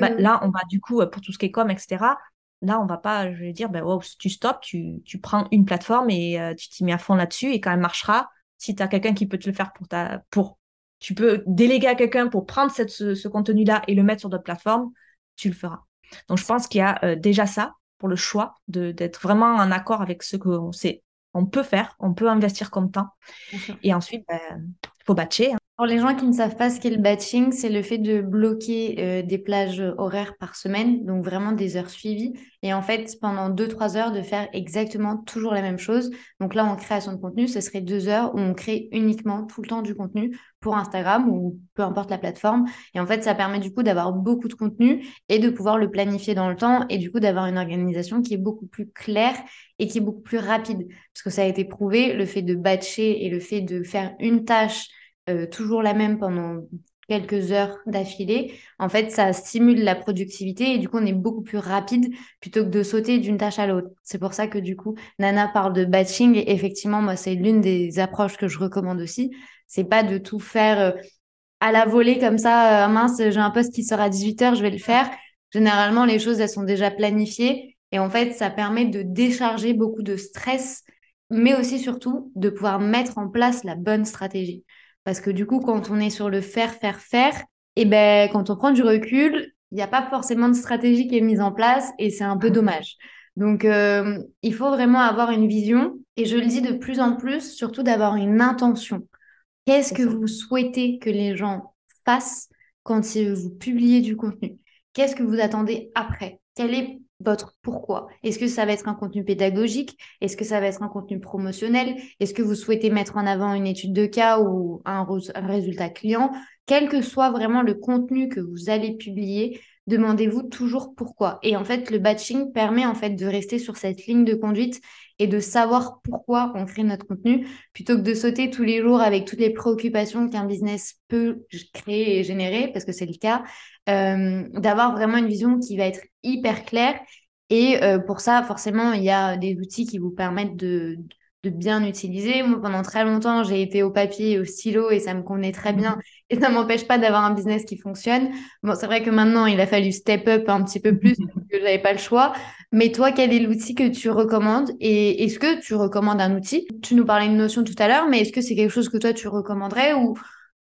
bah, oui. là, on va du coup, pour tout ce qui est com, et cetera, là, on va pas, je vais dire, ben, wow, si tu stops, tu, tu prends une plateforme et euh, tu t'y mets à fond là-dessus et quand elle marchera, si tu as quelqu'un qui peut te le faire pour ta... pour tu peux déléguer à quelqu'un pour prendre cette, ce, ce contenu-là et le mettre sur d'autres plateformes, tu le feras. Donc, je pense qu'il y a euh, déjà ça pour le choix de, d'être vraiment en accord avec ce qu'on sait. On peut faire, on peut investir comme temps. Okay. Et ensuite, il ben, faut batcher. Hein. Pour les gens qui ne savent pas ce qu'est le batching, c'est le fait de bloquer euh, des plages horaires par semaine, donc vraiment des heures suivies. Et en fait, pendant deux trois heures, de faire exactement toujours la même chose. Donc là, en création de contenu, ce serait deux heures où on crée uniquement tout le temps du contenu pour Instagram ou peu importe la plateforme. Et en fait, ça permet du coup d'avoir beaucoup de contenu et de pouvoir le planifier dans le temps et du coup d'avoir une organisation qui est beaucoup plus claire et qui est beaucoup plus rapide. Parce que ça a été prouvé, le fait de batcher et le fait de faire une tâche Euh, toujours la même pendant quelques heures d'affilée, en fait, ça stimule la productivité et du coup, on est beaucoup plus rapide plutôt que de sauter d'une tâche à l'autre. C'est pour ça que du coup, Nana parle de batching et effectivement, moi, c'est l'une des approches que je recommande aussi. C'est pas de tout faire euh, à la volée comme ça, euh, mince, j'ai un post qui sort à dix-huit heures, je vais le faire. Généralement, les choses, elles sont déjà planifiées et en fait, ça permet de décharger beaucoup de stress, mais aussi surtout de pouvoir mettre en place la bonne stratégie. Parce que du coup, quand on est sur le faire, faire, faire, et ben, quand on prend du recul, il n'y a pas forcément de stratégie qui est mise en place et c'est un peu dommage. Donc, euh, il faut vraiment avoir une vision et je le dis de plus en plus, surtout d'avoir une intention. Qu'est-ce que vous souhaitez que les gens fassent quand vous publiez du contenu ? Qu'est-ce que vous attendez après ? Quel est votre pourquoi ? Est-ce que ça va être un contenu pédagogique ? Est-ce que ça va être un contenu promotionnel ? Est-ce que vous souhaitez mettre en avant une étude de cas ou un, re- un résultat client ? Quel que soit vraiment le contenu que vous allez publier, demandez-vous toujours pourquoi. Et en fait, le batching permet en fait de rester sur cette ligne de conduite et de savoir pourquoi on crée notre contenu plutôt que de sauter tous les jours avec toutes les préoccupations qu'un business peut créer et générer, parce que c'est le cas, euh, d'avoir vraiment une vision qui va être hyper claire. Et euh, pour ça, forcément, il y a des outils qui vous permettent de... de de bien utiliser. Moi, pendant très longtemps, j'ai été au papier et au stylo et ça me convenait très bien. Et ça ne m'empêche pas d'avoir un business qui fonctionne. Bon, c'est vrai que maintenant, il a fallu step up un petit peu plus parce que je n'avais pas le choix. Mais toi, quel est l'outil que tu recommandes ? Et est-ce que tu recommandes un outil ? Tu nous parlais de Notion tout à l'heure, mais est-ce que c'est quelque chose que toi, tu recommanderais ou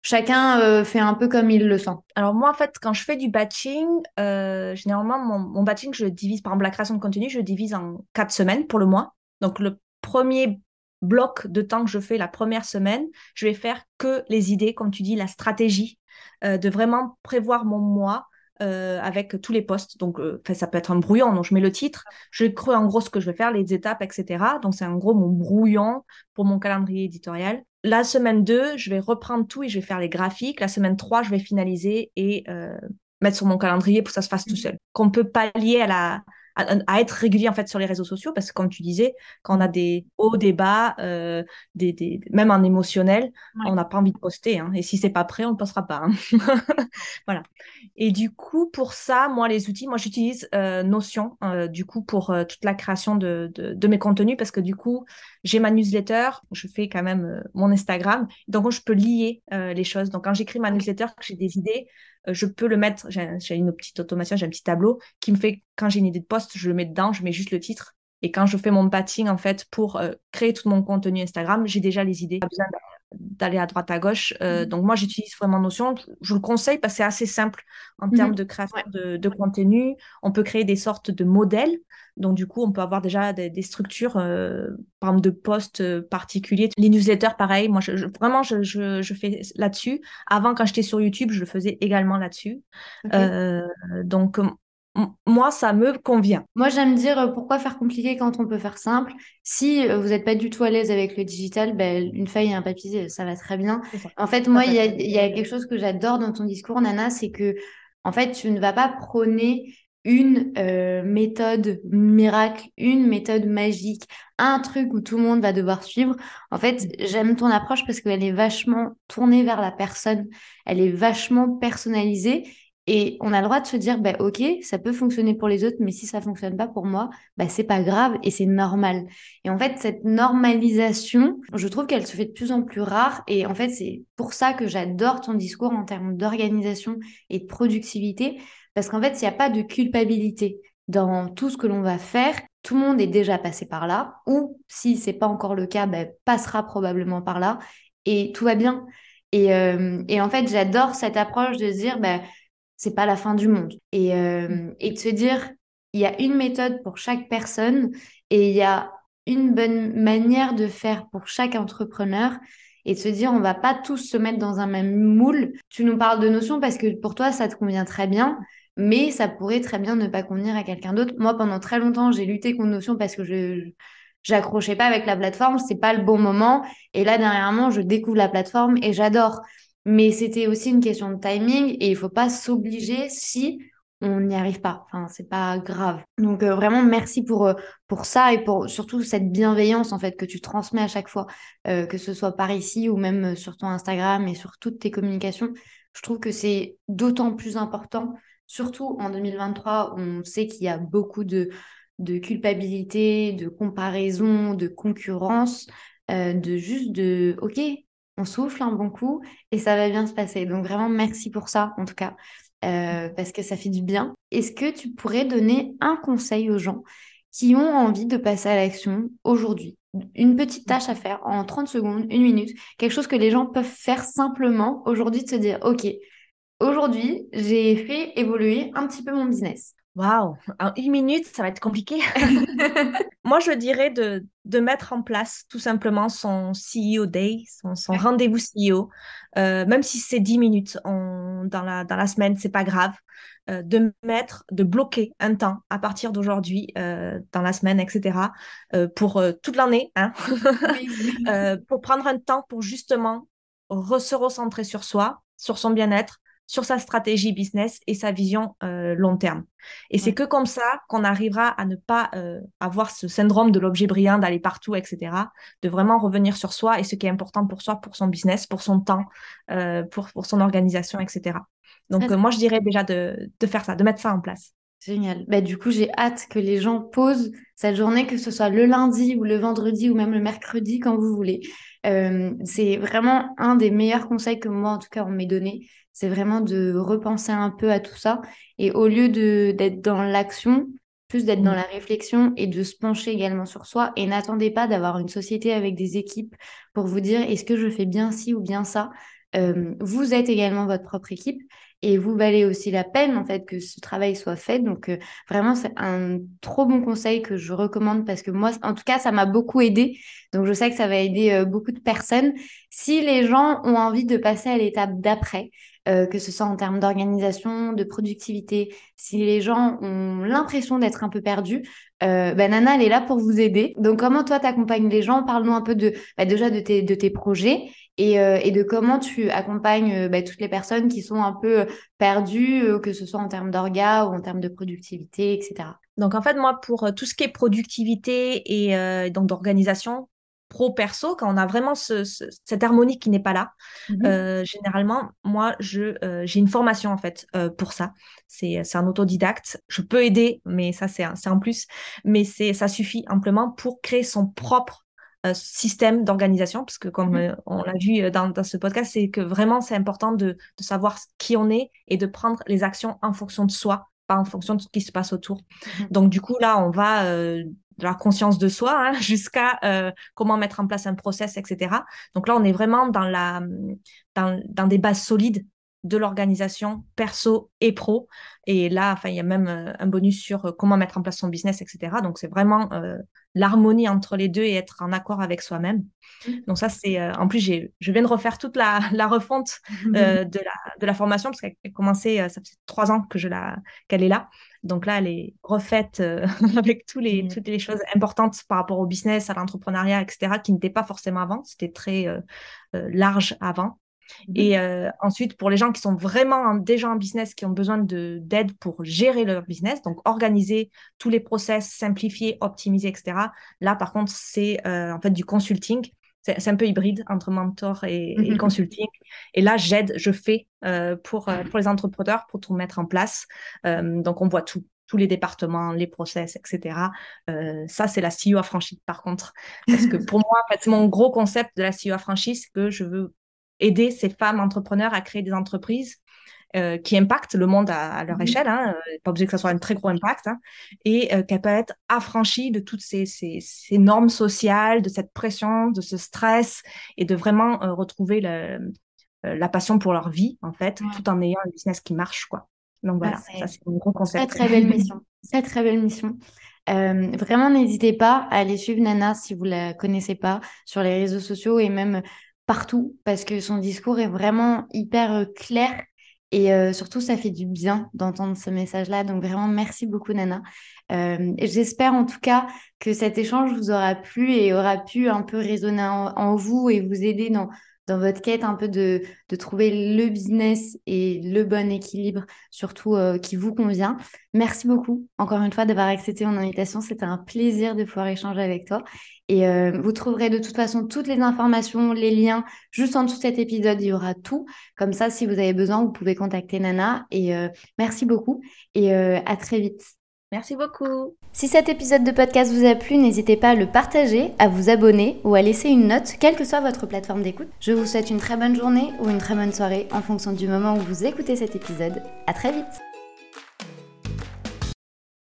chacun euh, fait un peu comme il le sent ? Alors moi, en fait, quand je fais du batching, euh, généralement, mon, mon batching, je le divise, par exemple, la création de contenu, je le divise en quatre semaines pour le mois. Donc, le premier bloc de temps que je fais la première semaine, je vais faire que les idées, comme tu dis, la stratégie, euh, de vraiment prévoir mon mois euh, avec tous les posts. Donc, euh, ça peut être un brouillon, donc je mets le titre, je creux en gros ce que je vais faire, les étapes, et cetera. Donc, c'est en gros mon brouillon pour mon calendrier éditorial. La semaine deux, je vais reprendre tout et je vais faire les graphiques. La semaine trois, je vais finaliser et euh, mettre sur mon calendrier pour que ça se fasse tout seul. Qu'on peut pallier à la... à, à être régulier en fait sur les réseaux sociaux, parce que comme tu disais, quand on a des hauts, des bas, euh, des, des, même en émotionnel, ouais. on n'a pas envie de poster. Hein, et si c'est pas prêt, on ne le postera pas. Hein. Voilà. Et du coup, pour ça, moi, les outils, moi, j'utilise euh, Notion, euh, du coup, pour euh, toute la création de, de, de mes contenus, parce que du coup, j'ai ma newsletter, je fais quand même euh, mon Instagram, donc je peux lier euh, les choses. Donc, quand j'écris ma newsletter, que j'ai des idées, euh, je peux le mettre, j'ai, j'ai une petite automation, j'ai un petit tableau qui me fait, quand j'ai une idée de post, je le mets dedans, je mets juste le titre. Et quand je fais mon batching, en fait, pour euh, créer tout mon contenu Instagram, j'ai déjà les idées. Pas besoin d'aller à droite, à gauche. Euh, mm-hmm. Donc, moi, j'utilise vraiment Notion. Je le conseille parce que c'est assez simple en mm-hmm. termes de création ouais. de, de contenu. On peut créer des sortes de modèles. Donc, du coup, on peut avoir déjà des, des structures, euh, par exemple, de posts euh, particuliers. Les newsletters, pareil. Moi, je, je, vraiment, je, je, je fais là-dessus. Avant, quand j'étais sur YouTube, je le faisais également là-dessus. Okay. Euh, donc... Moi, ça me convient. Moi, j'aime dire pourquoi faire compliqué quand on peut faire simple. Si vous n'êtes pas du tout à l'aise avec le digital, ben, une feuille et un papier, ça va très bien. En fait, moi, il y a, y a quelque chose que j'adore dans ton discours, Nana, c'est que en fait, tu ne vas pas prôner une euh, méthode miracle, une méthode magique, un truc où tout le monde va devoir suivre. En fait, j'aime ton approche parce qu'elle est vachement tournée vers la personne. Elle est vachement personnalisée. Et on a le droit de se dire, bah, ok, ça peut fonctionner pour les autres, mais si ça fonctionne pas pour moi, bah, c'est pas grave et c'est normal. Et en fait, cette normalisation, je trouve qu'elle se fait de plus en plus rare. Et en fait, c'est pour ça que j'adore ton discours en termes d'organisation et de productivité, parce qu'en fait, il n'y a pas de culpabilité dans tout ce que l'on va faire. Tout le monde est déjà passé par là, ou si c'est pas encore le cas, bah, passera probablement par là et tout va bien. Et, euh, et en fait, j'adore cette approche de se dire, bah, c'est pas la fin du monde. Et, euh, et de se dire, il y a une méthode pour chaque personne et il y a une bonne manière de faire pour chaque entrepreneur. Et de se dire, on va pas tous se mettre dans un même moule. Tu nous parles de notions parce que pour toi, ça te convient très bien, mais ça pourrait très bien ne pas convenir à quelqu'un d'autre. Moi, pendant très longtemps, j'ai lutté contre notions parce que je... j'accrochais pas avec la plateforme, c'est pas le bon moment. Et là, dernièrement, je découvre la plateforme et j'adore. Mais c'était aussi une question de timing et il ne faut pas s'obliger si on n'y arrive pas. Enfin, c'est pas grave. Donc euh, vraiment, merci pour, pour ça et pour surtout cette bienveillance en fait que tu transmets à chaque fois, euh, que ce soit par ici ou même sur ton Instagram et sur toutes tes communications. Je trouve que c'est d'autant plus important, surtout en deux mille vingt-trois, où on sait qu'il y a beaucoup de, de culpabilité, de comparaison, de concurrence, euh, de juste de « ok ». On souffle un bon coup et ça va bien se passer. Donc vraiment, merci pour ça, en tout cas, euh, parce que ça fait du bien. Est-ce que tu pourrais donner un conseil aux gens qui ont envie de passer à l'action aujourd'hui? Une petite tâche à faire en trente secondes, une minute, quelque chose que les gens peuvent faire simplement aujourd'hui, de se dire « Ok, aujourd'hui, j'ai fait évoluer un petit peu mon business. » Waouh, en une minute, ça va être compliqué. Moi, je dirais de, de mettre en place tout simplement son C E O Day, son, son ouais. rendez-vous C E O. Euh, même si c'est dix minutes on, dans, la, dans la semaine, c'est pas grave. Euh, de mettre, de bloquer un temps à partir d'aujourd'hui, euh, dans la semaine, et cetera, euh, pour euh, toute l'année, hein. euh, pour prendre un temps pour justement re- se recentrer sur soi, sur son bien-être, sur sa stratégie business et sa vision euh, long terme. Et ouais. c'est que comme ça qu'on arrivera à ne pas euh, avoir ce syndrome de l'objet brillant, d'aller partout, et cetera, de vraiment revenir sur soi et ce qui est important pour soi, pour son business, pour son temps, euh, pour, pour son organisation, et cetera. Donc, euh, moi, je dirais déjà de, de faire ça, de mettre ça en place. Génial. Bah, du coup, j'ai hâte que les gens posent cette journée, que ce soit le lundi ou le vendredi ou même le mercredi, quand vous voulez. Euh, c'est vraiment un des meilleurs conseils que moi, en tout cas, on m'est donné. C'est vraiment de repenser un peu à tout ça. Et au lieu de, d'être dans l'action, plus d'être dans la réflexion et de se pencher également sur soi. Et n'attendez pas d'avoir une société avec des équipes pour vous dire « est-ce que je fais bien ci ou bien ça ?» Euh, vous êtes également votre propre équipe et vous valez aussi la peine en fait que ce travail soit fait. Donc euh, vraiment c'est un trop bon conseil que je recommande parce que moi en tout cas ça m'a beaucoup aidée, donc je sais que ça va aider euh, beaucoup de personnes. Si les gens ont envie de passer à l'étape d'après, euh, que ce soit en termes d'organisation, de productivité, si les gens ont l'impression d'être un peu perdus, euh, bah, Nana elle est là pour vous aider. Donc comment toi t'accompagnes les gens? Parle-nous un peu de bah, déjà de tes, de tes projets. Et, euh, et de comment tu accompagnes euh, bah, toutes les personnes qui sont un peu perdues, euh, que ce soit en termes d'orga ou en termes de productivité, et cetera. Donc, en fait, moi, pour tout ce qui est productivité et euh, donc d'organisation pro-perso, quand on a vraiment ce, ce, cette harmonie qui n'est pas là, mmh. euh, généralement, moi, je, euh, j'ai une formation, en fait, euh, pour ça. C'est, c'est un autodidacte. Je peux aider, mais ça, c'est, un, c'est en plus. Mais c'est, ça suffit amplement pour créer son propre euh, système d'organisation, parce que comme mmh. euh, on l'a vu dans, dans ce podcast, c'est que vraiment, c'est important de, de savoir qui on est et de prendre les actions en fonction de soi, pas en fonction de ce qui se passe autour. Mmh. Donc, du coup, là, on va euh, de la conscience de soi hein, jusqu'à euh, comment mettre en place un process, et cetera. Donc là, on est vraiment dans, la, dans, dans des bases solides de l'organisation perso et pro. Et là, enfin, il y a même euh, un bonus sur euh, comment mettre en place son business, et cetera. Donc, c'est vraiment euh, l'harmonie entre les deux et être en accord avec soi-même. Mmh. Donc ça, c'est... Euh, en plus, j'ai, je viens de refaire toute la, la refonte euh, mmh. de, la, de la formation parce qu'elle a commencé... Euh, ça fait trois ans que je la, qu'elle est là. Donc là, elle est refaite euh, avec tous les, mmh. toutes les choses importantes par rapport au business, à l'entrepreneuriat, et cetera, qui n'étaient pas forcément avant. C'était très euh, euh, large avant. Et euh, ensuite, pour les gens qui sont vraiment déjà en business, qui ont besoin de, d'aide pour gérer leur business, donc organiser tous les process, simplifier, optimiser, et cetera. Là, par contre, c'est euh, en fait du consulting. C'est, c'est un peu hybride entre mentor et, et mm-hmm. consulting. Et là, j'aide, je fais euh, pour, euh, pour les entrepreneurs, pour tout mettre en place. Euh, donc, on voit tout. Tous les départements, les process, et cetera. Euh, ça, c'est la C E O affranchie, par contre. Parce que pour moi, en fait, mon gros concept de la C E O affranchie, c'est que je veux aider ces femmes entrepreneurs à créer des entreprises euh, qui impactent le monde à, à leur mmh. échelle, hein, euh, pas obligé que ça soit un très gros impact, hein, et euh, qu'elles peuvent être affranchies de toutes ces, ces, ces normes sociales, de cette pression, de ce stress, et de vraiment euh, retrouver le, euh, la passion pour leur vie, en fait, mmh. tout en ayant un business qui marche, quoi. Donc voilà, ah, c'est... ça c'est un gros concept. Très, très belle mission, très très belle mission. Euh, vraiment, n'hésitez pas à aller suivre Nana si vous la connaissez pas sur les réseaux sociaux et même partout, parce que son discours est vraiment hyper clair et euh, surtout, ça fait du bien d'entendre ce message-là. Donc vraiment, merci beaucoup, Nana. Euh, j'espère en tout cas que cet échange vous aura plu et aura pu un peu résonner en, en vous et vous aider dans, dans votre quête un peu de, de trouver le business et le bon équilibre, surtout euh, qui vous convient. Merci beaucoup, encore une fois, d'avoir accepté mon invitation. C'était un plaisir de pouvoir échanger avec toi. Et euh, vous trouverez de toute façon toutes les informations, les liens, juste en dessous de cet épisode, il y aura tout. Comme ça, si vous avez besoin, vous pouvez contacter Nana. Et euh, merci beaucoup et euh, à très vite. Merci beaucoup. Si cet épisode de podcast vous a plu, n'hésitez pas à le partager, à vous abonner ou à laisser une note, quelle que soit votre plateforme d'écoute. Je vous souhaite une très bonne journée ou une très bonne soirée en fonction du moment où vous écoutez cet épisode. À très vite.